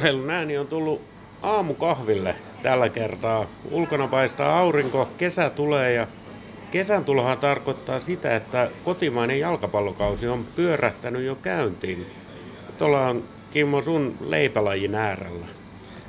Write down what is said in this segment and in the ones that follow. Urheilun ääni on tullut aamukahville tällä kertaa. Ulkona paistaa aurinko, kesä tulee ja kesän tulohan tarkoittaa sitä, että kotimainen jalkapallokausi on pyörähtänyt jo käyntiin. Nyt ollaan, Kimmo, sun leipälajin äärellä.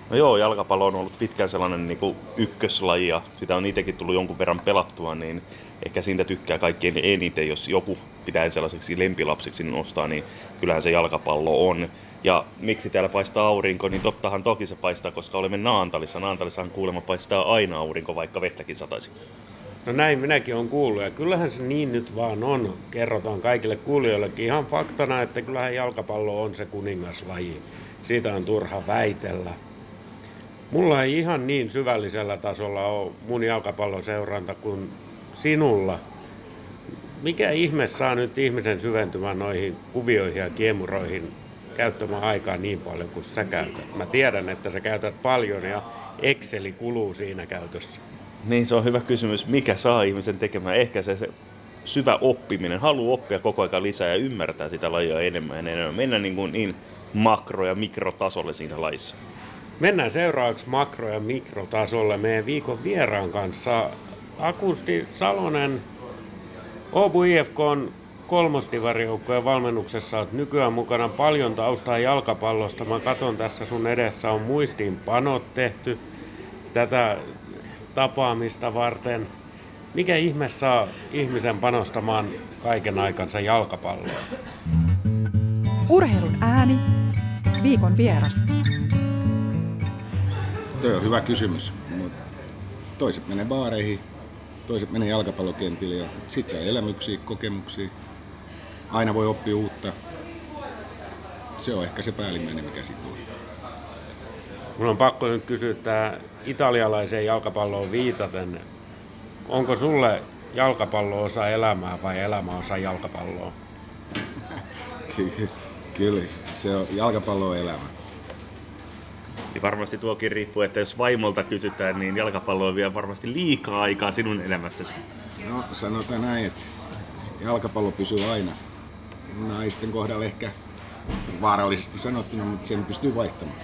No joo, jalkapallo on ollut pitkään sellainen niin ykköslaji ja sitä on itsekin tullut jonkun verran pelattua, niin ehkä siitä tykkää kaikkein eniten, jos joku pitää sellaiseksi lempilapsiksi nostaa, niin kyllähän se jalkapallo on. Ja miksi täällä paistaa aurinko, niin tottahan toki se paistaa, koska olemme Naantalissa. Naantalissahan kuulemma paistaa aina aurinko, vaikka vettäkin sataisi. No näin minäkin olen kuullut ja kyllähän se niin nyt vaan on. Kerrotaan kaikille kuulijoillekin ihan faktana, että kyllähän jalkapallo on se kuningaslaji. Siitä on turha väitellä. Mulla ei ihan niin syvällisellä tasolla ole mun jalkapalloseuranta kuin sinulla. Mikä ihme saa nyt ihmisen syventymään noihin kuvioihin ja kiemuroihin käyttämään aikaa niin paljon kuin sä käytät? Mä tiedän, että sä käytät paljon ja Exceli kuluu siinä käytössä. Niin, se on hyvä kysymys. Mikä saa ihmisen tekemään? Ehkä se syvä oppiminen. Haluaa oppia koko ajan lisää ja ymmärtää sitä lajia enemmän ja enemmän. Mennään niin makro- ja mikrotasolle siinä lajissa. Mennään seuraavaksi makro- ja mikrotasolle meidän viikon vieraan kanssa. Akusti Salonen, Åbo IFK:n kolmosdivarijoukkojen valmennuksessa olet nykyään mukana, paljon taustaa jalkapallosta. Mä katson tässä sun edessä on muistiinpanot tehty tätä tapaamista varten. Mikä ihme saa ihmisen panostamaan kaiken aikansa jalkapalloon? Urheilun ääni, viikon vieras. Tuo on hyvä kysymys. Toiset menee baareihin, toiset menee jalkapallokentille ja sit saa elämyksiä, kokemuksia. Aina voi oppia uutta. Se on ehkä se päällimmäinen, mikä sit on. Mun on pakko nyt kysyä tää italialaiseen jalkapalloon viitaten. Onko sulle jalkapallo osa elämää vai elämä osa jalkapalloa? Kyllä, se on jalkapallo elämä. Ja varmasti tuokin riippuu, että jos vaimolta kysytään, niin jalkapallo on vielä varmasti liikaa aikaa sinun elämästäsi. No sanotaan näin, että jalkapallo pysyy aina. Naisten kohdalla ehkä vaarallisesti sanottuna, mutta sen pystyy vaihtamaan.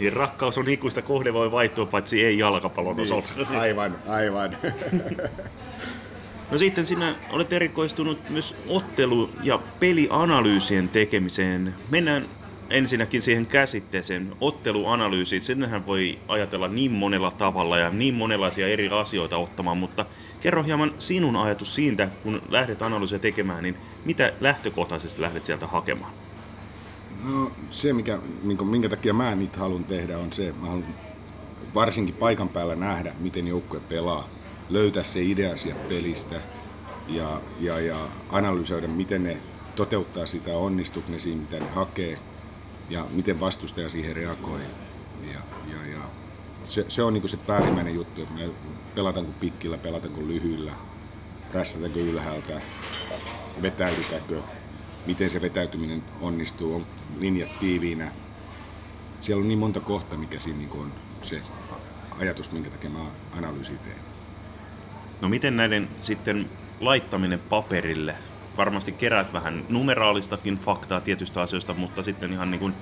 Niin rakkaus on ikuista, kohde voi vaihtua, paitsi ei jalkapallon osalta. Niin, aivan. No sitten sinä olet erikoistunut myös ottelu- ja pelianalyysien tekemiseen. Mennään ensinnäkin siihen käsitteeseen, otteluanalyysiin. Senhän voi ajatella niin monella tavalla ja niin monenlaisia eri asioita ottamaan, mutta kerro hieman sinun ajatus siitä, kun lähdet analyysiä tekemään, niin mitä lähtökohtaisesti lähdet sieltä hakemaan? No se, minkä takia mä nyt haluan tehdä, on se, että mä haluan varsinkin paikan päällä nähdä, miten joukkue pelaa, löytää se idea sieltä pelistä ja analysoida, miten ne toteuttaa sitä, onnistuuko ne siinä, mitä ne hakee. Ja miten vastustaja siihen reagoi. Ja se on niinku se päällimmäinen juttu, että me pelataanko pitkillä, pelataanko lyhyillä, prässätäänkö ylhäältä, vetäydytäänkö, miten se vetäytyminen onnistuu, on linjat tiiviinä. Siellä on niin monta kohtaa, mikä siinä niinku on se ajatus, minkä takia mä analyysin teen. No miten näiden sitten laittaminen paperille? Varmasti keräät vähän numeraalistakin faktaa tietystä asioista, mutta sitten ihan niin kuin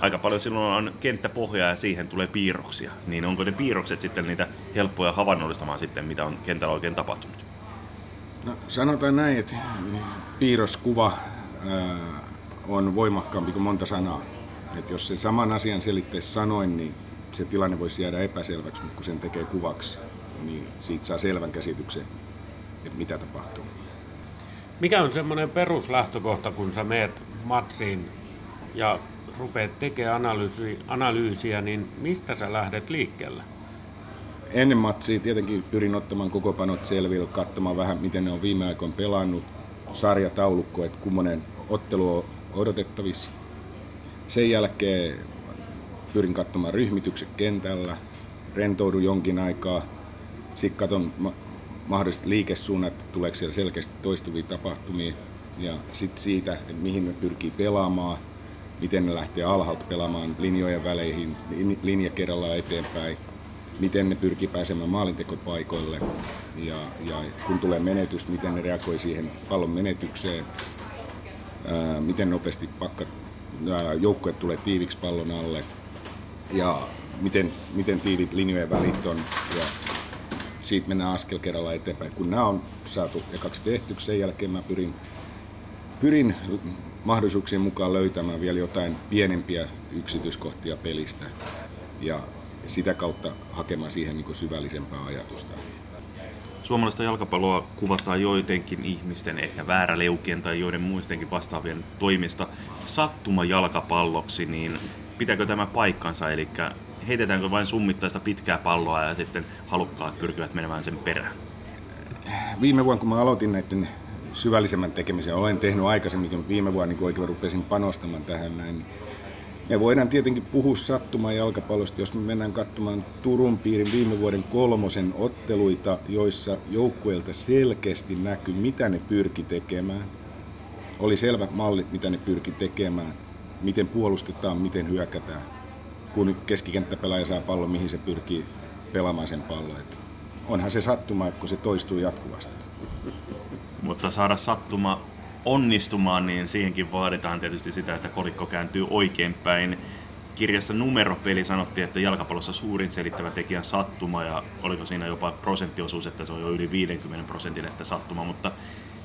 aika paljon silloin on kenttäpohjaa ja siihen tulee piirroksia. Niin onko ne piirrokset sitten niitä helppoja havainnollistamaan sitten, mitä on kentällä oikein tapahtunut? No sanotaan näin, että piirroskuva on voimakkaampi kuin monta sanaa. Et jos sen saman asian selitteessä sanoin, niin se tilanne voisi jäädä epäselväksi, mutta kun sen tekee kuvaksi, niin siitä saa selvän käsityksen, että mitä tapahtuu. Mikä on semmoinen peruslähtökohta, kun sä meet matsiin ja rupeat tekemään analyysiä, niin mistä sä lähdet liikkeelle? Ennen matsia tietenkin pyrin ottamaan kokopanot selville, katsomaan vähän miten ne on viime aikoina pelannut, sarjataulukko, että kummonen ottelu on odotettavissa. Sen jälkeen pyrin katsomaan ryhmitykset kentällä, rentoudun jonkin aikaa, sitten katson mahdolliset liikesuunnat, tuleeko siellä selkeästi toistuvia tapahtumia ja sitten siitä, että mihin ne pyrkii pelaamaan, miten ne lähtee alhaalta pelaamaan linjojen väleihin, linja kerrallaan eteenpäin, miten ne pyrkii pääsemään maalintekopaikoille ja kun tulee menetys, miten ne reagoi siihen pallon menetykseen, miten nopeasti pakka joukkueet tulee tiiviksi pallon alle ja miten tiivit linjojen välit on. Ja siitä mennään askel kerrallaan eteenpäin. Kun nämä on saatu ekaksi tehtyksi, sen jälkeen mä pyrin mahdollisuuksien mukaan löytämään vielä jotain pienempiä yksityiskohtia pelistä ja sitä kautta hakemaan siihen niin kuin syvällisempää ajatusta. Suomalaista jalkapalloa kuvataan joidenkin ihmisten, ehkä vääräleukien tai joiden muistenkin vastaavien toimista sattumajalkapalloksi, niin pitääkö tämä paikkansa? Eli heitetäänkö vain summittaista pitkää palloa ja sitten halukkaat pyrkivät menemään sen perään? Viime vuonna, kun mä aloitin näiden syvällisemmän tekemisen, olen tehnyt aikaisemmin, viime vuonna niin oikein rupesin panostamaan tähän näin. Me voidaan tietenkin puhua sattumajalkapallosta, jos me mennään katsomaan Turun piirin viime vuoden kolmosen otteluita, joissa joukkueelta selkeästi näkyi, mitä ne pyrki tekemään. Oli selvät mallit, mitä ne pyrki tekemään, miten puolustetaan, miten hyökätään. Kun keskikenttäpelaaja saa pallon, mihin se pyrkii pelaamaan sen pallon. Et onhan se sattuma, kun se toistuu jatkuvasti. Mutta saada sattuma onnistumaan, niin siihenkin vaaditaan tietysti sitä, että kolikko kääntyy oikein päin. Kirjassa Numeropeli sanottiin, että jalkapallossa suurin selittävä tekijä on sattuma, ja oliko siinä jopa prosenttiosuus, että se on jo yli 50%, että sattuma, mutta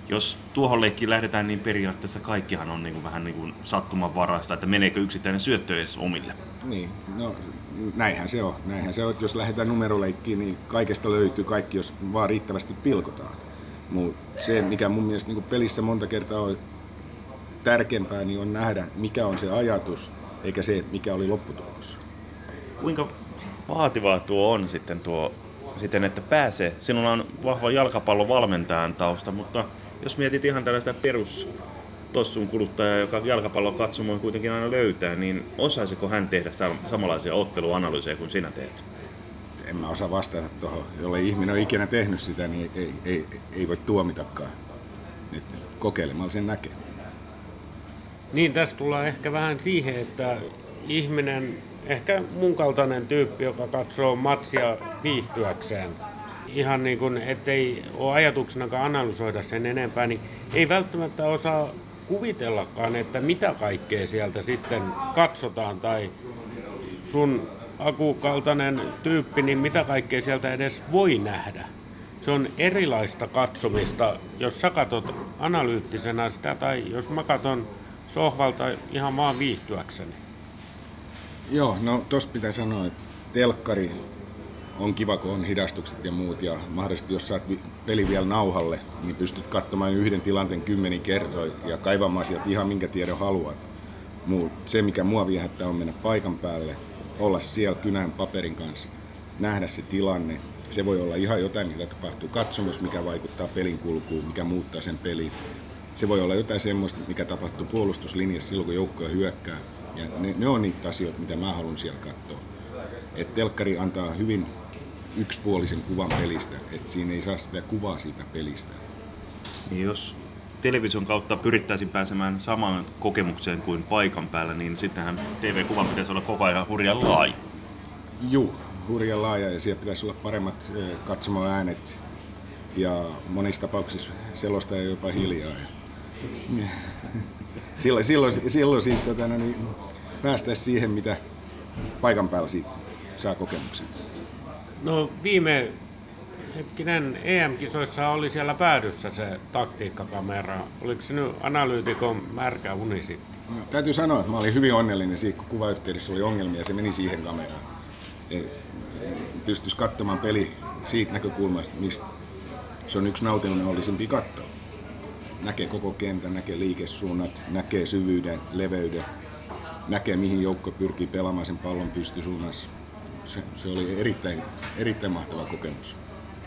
jos tuohon leikkiin lähdetään, niin periaatteessa kaikkihan on niin kuin vähän niin kuin sattumanvaraista, että meneekö yksittäinen syöttö edes omille. Niin, no näinhän se on, että jos lähdetään numeroleikkiin, niin kaikesta löytyy kaikki, jos vaan riittävästi pilkotaan. Mut se, mikä mun mielestä niin pelissä monta kertaa on tärkeämpää, niin on nähdä, mikä on se ajatus, eikä se, mikä oli lopputulos. Kuinka vaativaa tuo on sitten että pääsee? Sinulla on vahva jalkapallovalmentajan tausta, mutta jos mietit ihan tällaista perustossun kuluttajaa, joka jalkapallon katsomoon kuitenkin aina löytää, niin osaisiko hän tehdä samanlaisia otteluanalyyseja kuin sinä teet? En mä osaa vastata tuohon. Jolle ihminen on ikinä tehnyt sitä, niin ei voi tuomitakaan. Et kokeilemalla sen näkee. Niin, tässä tullaan ehkä vähän siihen, että ihminen, ehkä mun kaltainen tyyppi, joka katsoo matsia viihtyäkseen, ihan niin kuin, ettei ole ajatuksenakaan analysoida sen enempää, niin ei välttämättä osaa kuvitellakaan, että mitä kaikkea sieltä sitten katsotaan tai sun akukaltainen tyyppi, niin mitä kaikkea sieltä edes voi nähdä. Se on erilaista katsomista, jos sä katsot analyyttisenä sitä, tai jos mä katson sohvalta ihan vaan viihtyäkseni. Joo, no tossa pitää sanoa, että telkkari on kiva, kun on hidastukset ja muut, ja mahdollisesti jos saat peli vielä nauhalle, niin pystyt katsomaan yhden tilanteen 10 kertaa ja kaivamaan sieltä ihan minkä tiedon haluat. Mut se, mikä mua viehättää, on mennä paikan päälle, olla siellä kynän paperin kanssa, nähdä se tilanne. Se voi olla ihan jotain, mitä tapahtuu katsomus, mikä vaikuttaa pelin kulkuun, mikä muuttaa sen pelin. Se voi olla jotain semmoista, mikä tapahtuu puolustuslinjassa silloin, kun joukkoja hyökkää. Ja ne on niitä asioita, mitä mä haluan siellä katsoa. Et telkkari antaa hyvin yksipuolisen kuvan pelistä, että siinä ei saa sitä kuvaa siitä pelistä. Niin jos television kautta pyrittäisiin pääsemään samaan kokemukseen kuin paikan päällä, niin sittenhän TV-kuvan pitäisi olla koko ajan hurjan laaja. Juu, hurjan laaja, ja siellä pitäisi olla paremmat katsomoäänet ja monissa tapauksissa selostaja jopa hiljaa. Silloin päästäisiin siihen, mitä paikan päällä siitä saa kokemuksen. No viime hetkinen EM-kisoissa oli siellä päädyssä se taktiikkakamera. Oliko se nyt analyytikon märkä uni sitten? No, täytyy sanoa, että mä olin hyvin onnellinen siitä, kun kuvayhteydessä oli ongelmia ja se meni siihen kameraan. Pystyisi katsomaan peli siitä näkökulmasta, mistä se on yksi nautinnollinen olisimpi katsoa. Näkee koko kentän, näkee liikesuunnat, näkee syvyyden, leveyden, näkee mihin joukko pyrkii pelaamaan sen pallon pystysuunnassa. Se oli erittäin mahtava kokemus.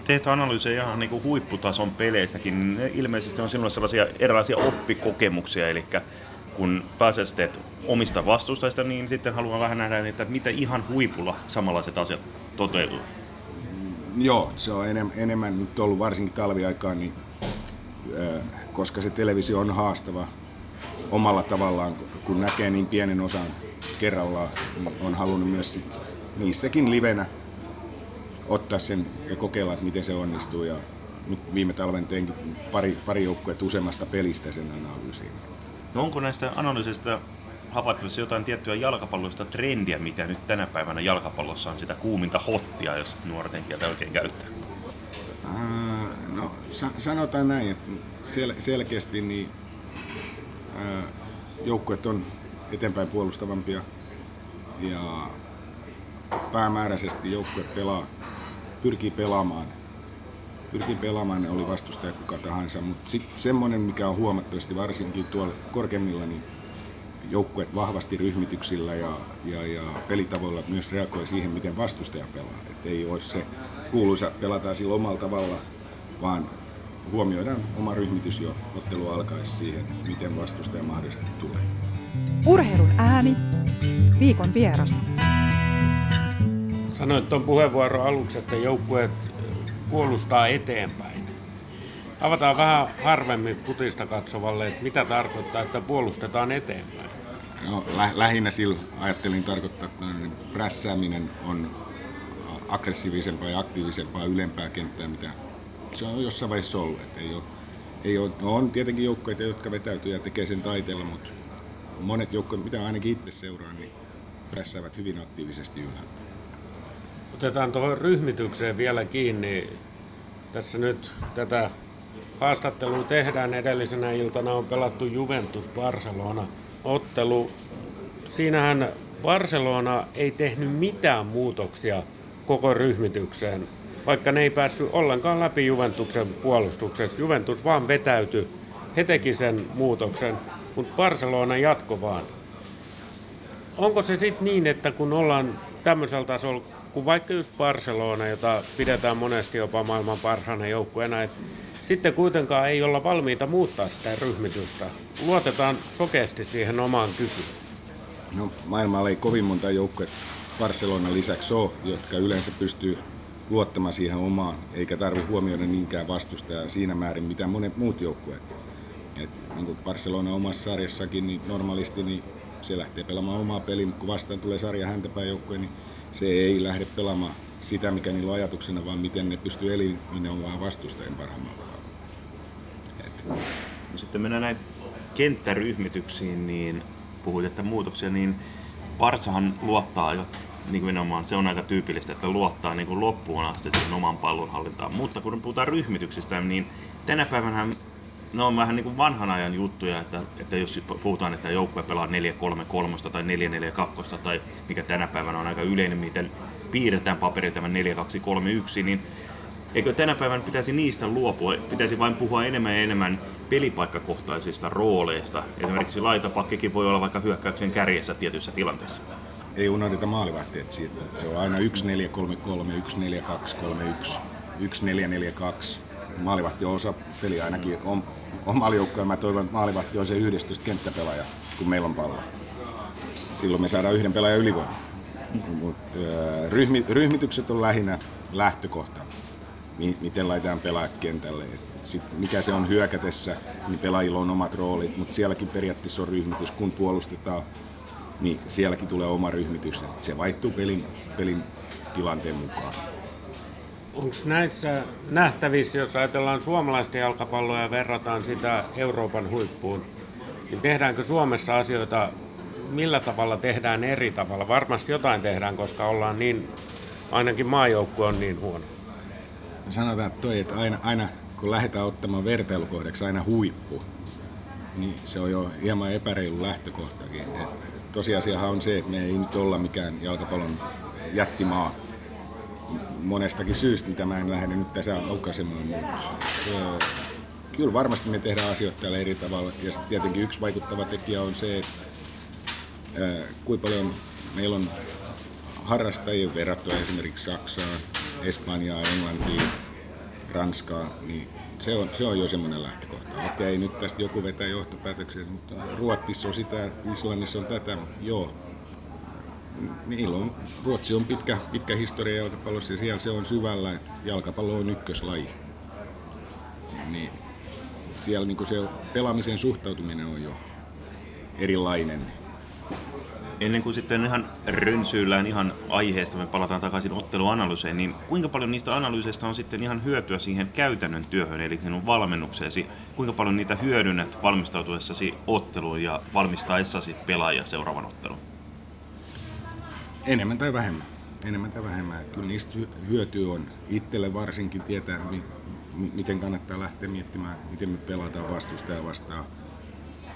Tehdään analyysejä ihan niin kuin huipputason peleistäkin, niin ilmeisesti on silloin sellaisia erilaisia oppikokemuksia, eli kun pääsee teet omista vastustaista, niin sitten haluaa vähän nähdä, että mitä ihan huipulla samanlaiset asiat toteutuvat. Joo, se on enemmän nyt ollut varsinkin talviaikaan, niin, koska se televisio on haastava omalla tavallaan, kun näkee niin pienen osan kerrallaan, niin on halunnut myös sit niissäkin livenä ottaa sen ja kokeilla, että miten se onnistuu. Ja nyt viime talven teinkin pari joukkuetta useammasta pelistä sen analyysiin. No onko näistä analyysistä havaittavissa jotain tiettyä jalkapalloista trendiä, mikä nyt tänä päivänä jalkapallossa on sitä kuuminta hottia, jos nuorten kieltä oikein käyttää? No, sanotaan näin, että selkeästi niin, joukkueet on eteenpäin puolustavampia ja päämääräisesti joukkueet pyrkii pelaamaan, ne oli vastustaja kuka tahansa, mutta sitten semmoinen, mikä on huomattavasti varsinkin tuolla korkeimmilla, niin joukkueet vahvasti ryhmityksillä ja pelitavoilla myös reagoi siihen, miten vastustaja pelaa. Et ei ole se kuuluisa, pelataan sillä omalla tavalla, vaan huomioidaan oma ryhmitys jo ottelu alkaisi siihen, miten vastustaja mahdollisesti tulee. Urheilun ääni, viikon vieras. Sanoit tuon puheenvuoron aluksi, että joukkueet puolustaa eteenpäin. Avataan vähän harvemmin futista katsovalle, että mitä tarkoittaa, että puolustetaan eteenpäin. No, lähinnä sillä ajattelin tarkoittaa, että prässääminen on aggressiivisempaa ja aktiivisempaa ylempää kenttää, mitä se on jossain vaiheessa ollut. Ei ole. No, on tietenkin joukkoja, jotka vetäytyy ja tekee sen taiteella, mutta monet joukkoja, mitä ainakin itse seuraan, niin prässäävät hyvin aktiivisesti ylhäältä. Otetaan tuohon ryhmitykseen vielä kiinni. Tässä nyt tätä haastattelua tehdään. Edellisenä iltana on pelattu Juventus-Barcelona-ottelu. Siinähän Barcelona ei tehnyt mitään muutoksia koko ryhmitykseen, vaikka ne ei päässyt ollenkaan läpi Juventuksen puolustuksessa. Juventus vaan vetäytyi. He teki sen muutoksen, mutta Barcelona jatkoi vaan. Onko se sitten niin, että kun ollaan tämmöisellä tasolla, kun vaikka just Barcelona, jota pidetään monesti jopa maailman parhaana joukkueena, että sitten kuitenkaan ei olla valmiita muuttaa sitä ryhmitystä. Luotetaan sokeasti siihen omaan kykyyn. No, maailmalla ei kovin monta joukkuetta Barcelonan lisäksi ole, jotka yleensä pystyy luottamaan siihen omaan, eikä tarvitse huomioida niinkään vastustajaa siinä määrin, mitä monet muut joukkueet. Niin kuin Barcelona omassa sarjassakin, niin normaalisti niin se lähtee pelaamaan omaa peliä, mutta kun vastaan tulee sarja häntäpäin joukkueen, niin se ei lähde pelaamaan sitä, mikä niillä on ajatuksena, vaan miten ne pystyy eliminoimaan vastustajien parhaimmalla tavalla. Sitten mennään näin kenttäryhmityksiin, niin puhuit, että muutoksia, niin Barsahan luottaa jo, niin kuin nimenomaan se on aika tyypillistä, että luottaa niin kuin loppuun asti sen oman pallonhallintaan. Mutta kun puhutaan ryhmityksistä, niin tänä päivänä ne on vähän niin kuin vanhan ajan juttuja, että jos puhutaan, että joukkue pelaa 4-3-3 tai 4-4-2 tai mikä tänä päivänä on aika yleinen, miten piirretään paperilla tämän 4-2-3-1, niin eikö tänä päivänä pitäisi niistä luopua, pitäisi vain puhua enemmän ja enemmän pelipaikkakohtaisista rooleista. Esimerkiksi laitapakkikin voi olla vaikka hyökkäyksen kärjessä tietyissä tilanteissa. Ei unohdeta maalivahtia, että se on aina 1-4-3-3, 1-4-2-3-1, 1-4-4-2. Maalivahti on osa peliä ainakin omalla joukkueella. Mä toivon, että maalivahti on se 11 kenttäpelaaja, kun meillä on pallo. Silloin me saadaan yhden pelaajan ylivoimaa. Ryhmitykset on lähinnä lähtökohta, miten laitetaan pelaajat kentälle. Sitten mikä se on hyökätessä, niin pelaajilla on omat roolit, mutta sielläkin periaatteessa on ryhmitys. Kun puolustetaan, niin sielläkin tulee oma ryhmitys. Se vaihtuu pelin tilanteen mukaan. Onko näissä nähtävissä, jos ajatellaan suomalaista jalkapalloa ja verrataan sitä Euroopan huippuun, niin tehdäänkö Suomessa asioita, millä tavalla tehdään eri tavalla? Varmasti jotain tehdään, koska ollaan niin, ainakin maajoukkue on niin huono. Sanotaan toi, että aina kun lähdetään ottamaan vertailukohdaksi aina huippu, niin se on jo hieman epäreilu lähtökohtakin. Tosiasiahan on se, että me ei nyt olla mikään jalkapallon jättimaa. Monestakin syystä, mitä mä en lähde nyt tässä aukaisemaan. Kyllä varmasti me tehdään asioita täällä eri tavalla. Ja tietenkin yksi vaikuttava tekijä on se, että kuinka paljon meillä on harrastajia verrattuna esimerkiksi Saksaan, Espanjaan, Englantiin, Ranskaan. Niin se on jo semmoinen lähtökohta. Okei, nyt tästä joku vetää johtopäätöksen, mutta Ruotsissa on sitä, Islannissa on tätä. Joo. Ruotsi on pitkä historia jalkapallossa ja siellä se on syvällä, että jalkapallo on ykköslaji. Niin siellä niin se pelaamisen suhtautuminen on jo erilainen. Ennen kuin sitten ihan rönsyillään ihan aiheesta me palataan takaisin otteluanalyyseen, niin kuinka paljon niistä analyyseista on sitten ihan hyötyä siihen käytännön työhön, eli sinun valmennukseesi? Kuinka paljon niitä hyödynnät valmistautuessasi otteluun ja valmistaessasi pelaajia seuraavan ottelun? Enemmän tai vähemmän. Kyllä niistä hyötyä on. Itselle varsinkin tietää, miten kannattaa lähteä miettimään, miten me pelataan vastustajaa vastaan.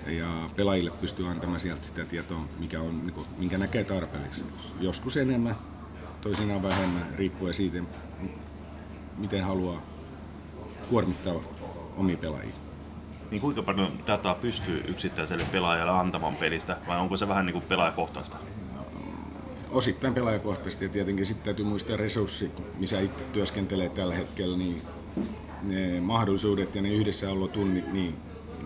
Ja pelaajille pystyy antamaan sieltä sitä tietoa, mikä on, minkä näkee tarpeelliseksi. Joskus enemmän, toisinaan vähemmän, riippuen siitä, miten haluaa kuormittaa omia pelaajia. Niin kuinka paljon dataa pystyy yksittäiselle pelaajalle antamaan pelistä, vai onko se vähän niin kuin pelaajakohtaista? Osittain pelaajakohtaisesti, ja tietenkin sitten täytyy muistaa resurssit, missä itse työskentelee tällä hetkellä, niin ne mahdollisuudet ja ne yhdessäolotunnit, niin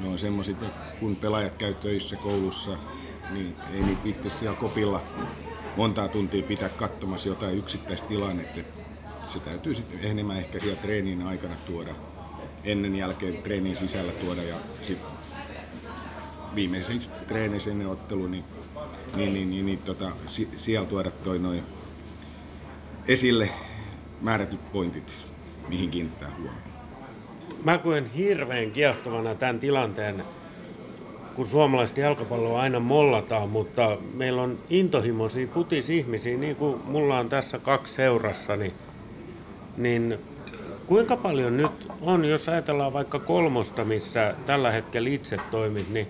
ne on semmoiset, kun pelaajat käy töissä koulussa, niin ei niitä itse siellä kopilla montaa tuntia pitää katsomassa jotain yksittäistä tilannetta. Se täytyy sitten enemmän ehkä siellä treenin aikana tuoda, ennen jälkeen treenin sisällä tuoda ja sitten viimeisen treeneissä ennen ottelua, niin siellä tuoda toi noin esille määrätyt pointit, mihin kiinnittää huomioon. Mä koen hirveän kiehtovana tämän tilanteen, kun suomalaista jalkapalloa aina mollataan, mutta meillä on intohimoisia futisihmisiä, niin kuin mulla on tässä kaksi seurassani. Niin kuinka paljon nyt on, jos ajatellaan vaikka Kolmosta, missä tällä hetkellä itse toimit, niin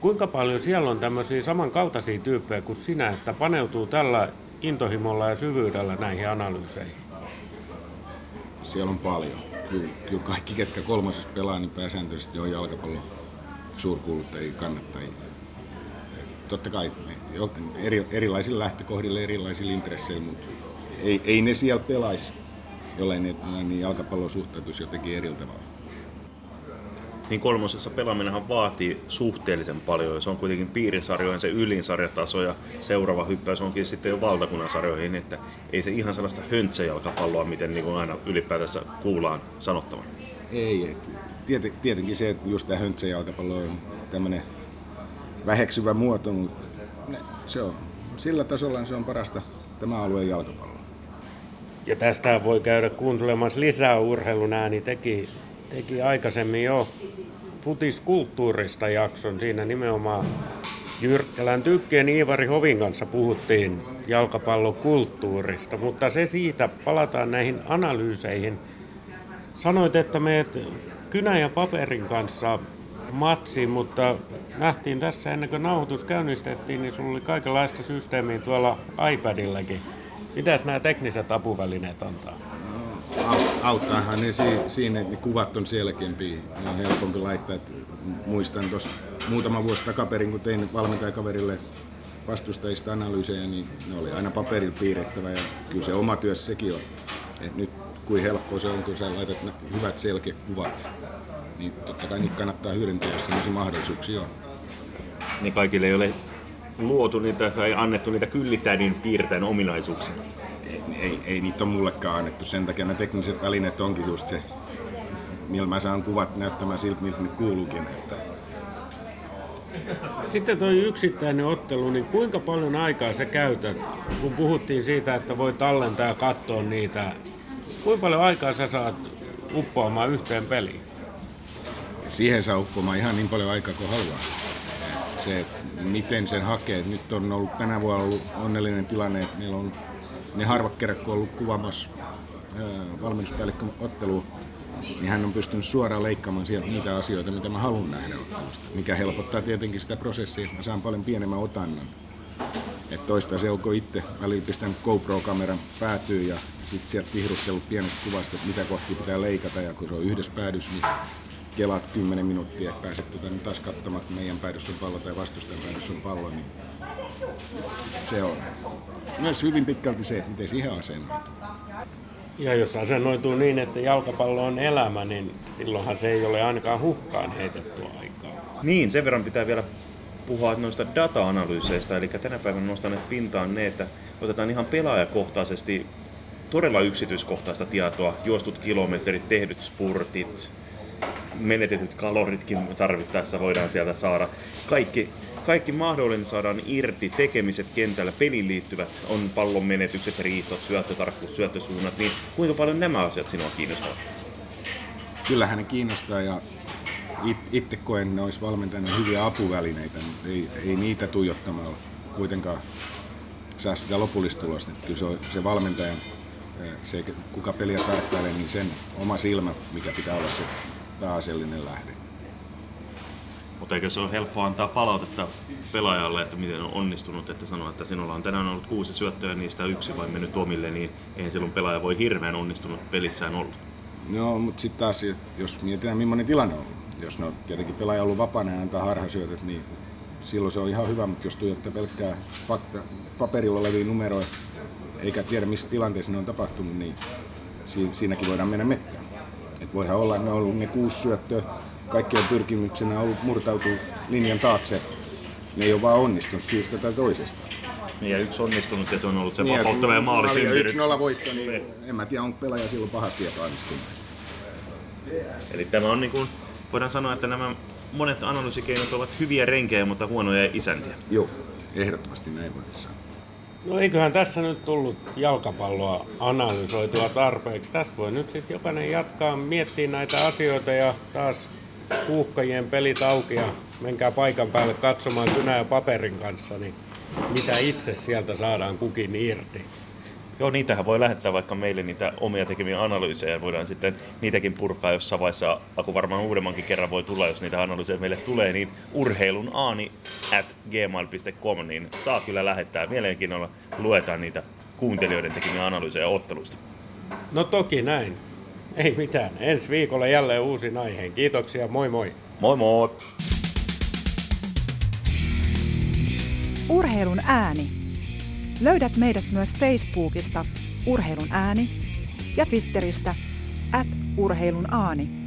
kuinka paljon siellä on tämmöisiä samankaltaisia tyyppejä kuin sinä, että paneutuu tällä intohimolla ja syvyydellä näihin analyyseihin? Siellä on paljon. Kyllä kaikki, ketkä Kolmosessa pelaa, niin pääsääntöisesti on jalkapallon suurkuluttajia, kannattajia. Totta kai erilaisilla lähtökohdilla, erilaisilla intresseillä, mutta ei ne siellä pelaisi, jollei ne niin jalkapallon suhtautuisi jotenkin eri tavalla. Niin Kolmosessa pelaaminenhan vaatii suhteellisen paljon, ja se on kuitenkin piirisarjojen se ylin sarjataso, ja seuraava hyppäys onkin sitten jo valtakunnan sarjoihin, että ei se ihan sellaista höntsäjalkapalloa, miten niin kuin aina ylipäätänsä kuullaan sanottavan. Ei, tietenkin se, että just tämä höntsäjalkapallo on tämmöinen väheksyvä muoto, mutta se on, sillä tasolla se on parasta tämän alueen jalkapalloa. Ja tästä voi käydä kuuntelemassa lisää urheilun ääni teki aikaisemmin jo futiskulttuurista jakson. Siinä nimenomaan Jyrkkälän tykkien Iivari Hovin kanssa puhuttiin jalkapallokulttuurista, mutta se siitä, palataan näihin analyyseihin. Sanoit, että meet kynä ja paperin kanssa matsiin, mutta nähtiin tässä ennen kuin nauhoitus käynnistettiin, niin sulla oli kaikenlaista systeemiä tuolla iPadilläkin. Mitäs nämä tekniset apuvälineet antaa? Auttaahan ne siinä, että ne kuvat on selkeämpiä, ne on helpompi laittaa. Muistan tuossa muutama vuosi takaperin, kun tein valmentajakaverille vastustajista analyysejä, niin ne oli aina paperilla piirrettävä ja kyllä se oma työssä sekin on. Et nyt kuin helppoa se on, kun sä laitat hyvät selkeät kuvat, niin totta kai niitä kannattaa hyödyntää, jos sellaisia mahdollisuuksia on. Niin kaikille ei ole luotu niitä tai annettu niitä kyllitäinen piirtäen ominaisuuksia. Ei niitä ole mullekaan annettu, sen takia ne tekniset välineet onkin just se, millä mä saan kuvat näyttämään siltä, miltä nyt kuuluukin näyttää. Sitten toi yksittäinen ottelu, niin kuinka paljon aikaa sä käytät, kun puhuttiin siitä, että voi tallentaa ja katsoa niitä, kuinka paljon aikaa sä saat uppoamaan yhteen peliin? Siihen saa uppoamaan ihan niin paljon aikaa kuin haluaa. Se, miten sen hakee. Nyt on ollut tänä vuonna ollut onnellinen tilanne, että meillä on ne harvakerrat, kun on ollut kuvaamassa valmennuspäällikkön ottelua, niin hän on pystynyt suoraan leikkaamaan sieltä niitä asioita, mitä mä haluan nähdä ottelusta. Mikä helpottaa tietenkin sitä prosessia, että mä saan paljon pienemmän otannan. Et toista se onko itse välillä pistänyt GoPro-kameran päätyyn ja sitten sieltä tihrustellut pienestä kuvasta, että mitä kohti pitää leikata. Ja kun se on yhdessä päädys, niin kelaat 10 minuuttia, että pääset niin taas katsomaan, että meidän päädys on pallo tai vastustajan päädys on pallo. Niin se on myös hyvin pitkälti se, että miten siihen asennoituu. Ja jos asennoituu niin, että jalkapallo on elämä, niin silloinhan se ei ole ainakaan hukkaan heitettua aikaa. Niin, sen verran pitää vielä puhua noista data-analyyseistä. Eli tänä päivänä nostaneet pintaan ne, että otetaan ihan pelaajakohtaisesti todella yksityiskohtaista tietoa. Juostut kilometrit, tehdyt spurtit, menetetyt kaloritkin tarvittaessa voidaan sieltä saada. Kaikki mahdollinen saadaan irti, tekemiset kentällä, peliin liittyvät, on pallon menetykset, riistot, syöttötarkkuus, syöttösuunnat, niin kuinka paljon nämä asiat sinua kiinnostavat? Kyllähän ne kiinnostaa ja itse koen ne olisi valmentajana hyviä apuvälineitä, mutta ei niitä tuijottamalla kuitenkaan saa sitä lopullista tulosta. Kyllä se valmentajan, se kuka peliä tarkkailee, niin sen oma silmä, mikä pitää olla se pääasiallinen lähde. Mutta eikö se ole helppo antaa palautetta pelaajalle, että miten on onnistunut, että sanoa, että sinulla on tänään ollut 6 syöttöä ja niistä 1 vain mennyt omille, niin eihän silloin pelaaja voi hirveän onnistunut pelissään olla. No, mutta sitten taas, jos mietitään millainen tilanne on ollut. Jos ne on tietenkin pelaaja ollut vapaana ja antaa harhasyötöt, niin silloin se on ihan hyvä, mutta jos tuijottaa pelkkää paperilla olevia numeroja, eikä tiedä missä tilanteessa ne on tapahtunut, niin siinäkin voidaan mennä mettään. Et voihan olla, että ne on ollut ne 6 syöttöä, kaikkien pyrkimyksenä on ollut murtautua linjan taakse. Ne ei ole vaan onnistunut syystä tai toisesta. Ja yksi onnistunut ja se on ollut se vapauttava ja maali syntynyt. 1-0 voitto, niin en mä tiedä, onko pelaaja silloin pahasti epäonnistunut. Eli tämä on niin kuin, voidaan sanoa, että nämä monet analyysikeinot ovat hyviä renkejä, mutta huonoja isäntiä. Joo, ehdottomasti näin voi sanoa. No eiköhän tässä nyt tullut jalkapalloa analysoitua tarpeeksi. Tästä voi nyt sitten jokainen jatkaa, miettiä näitä asioita ja taas huuhkajien pelit auki ja menkää paikan päälle katsomaan kynä ja paperin kanssa, niin mitä itse sieltä saadaan kukin irti. Joo, niitähän voi lähettää vaikka meille niitä omia tekemiä analyysejä ja voidaan sitten niitäkin purkaa jossain vaiheessa. Aku varmaan uudemmankin kerran voi tulla, jos niitä analyysejä meille tulee, niin urheilunaani@gmail.com, niin saa kyllä lähettää. Mielenkiinnolla luetaan niitä kuuntelijoiden tekemiä analyysejä ottelusta. No toki näin. Ei mitään. Ensi viikolla jälleen uusin aiheen. Kiitoksia. Moi moi. Moi moi. Urheilun ääni. Löydät meidät myös Facebookista Urheilun ääni ja Twitteristä @urheilunaani.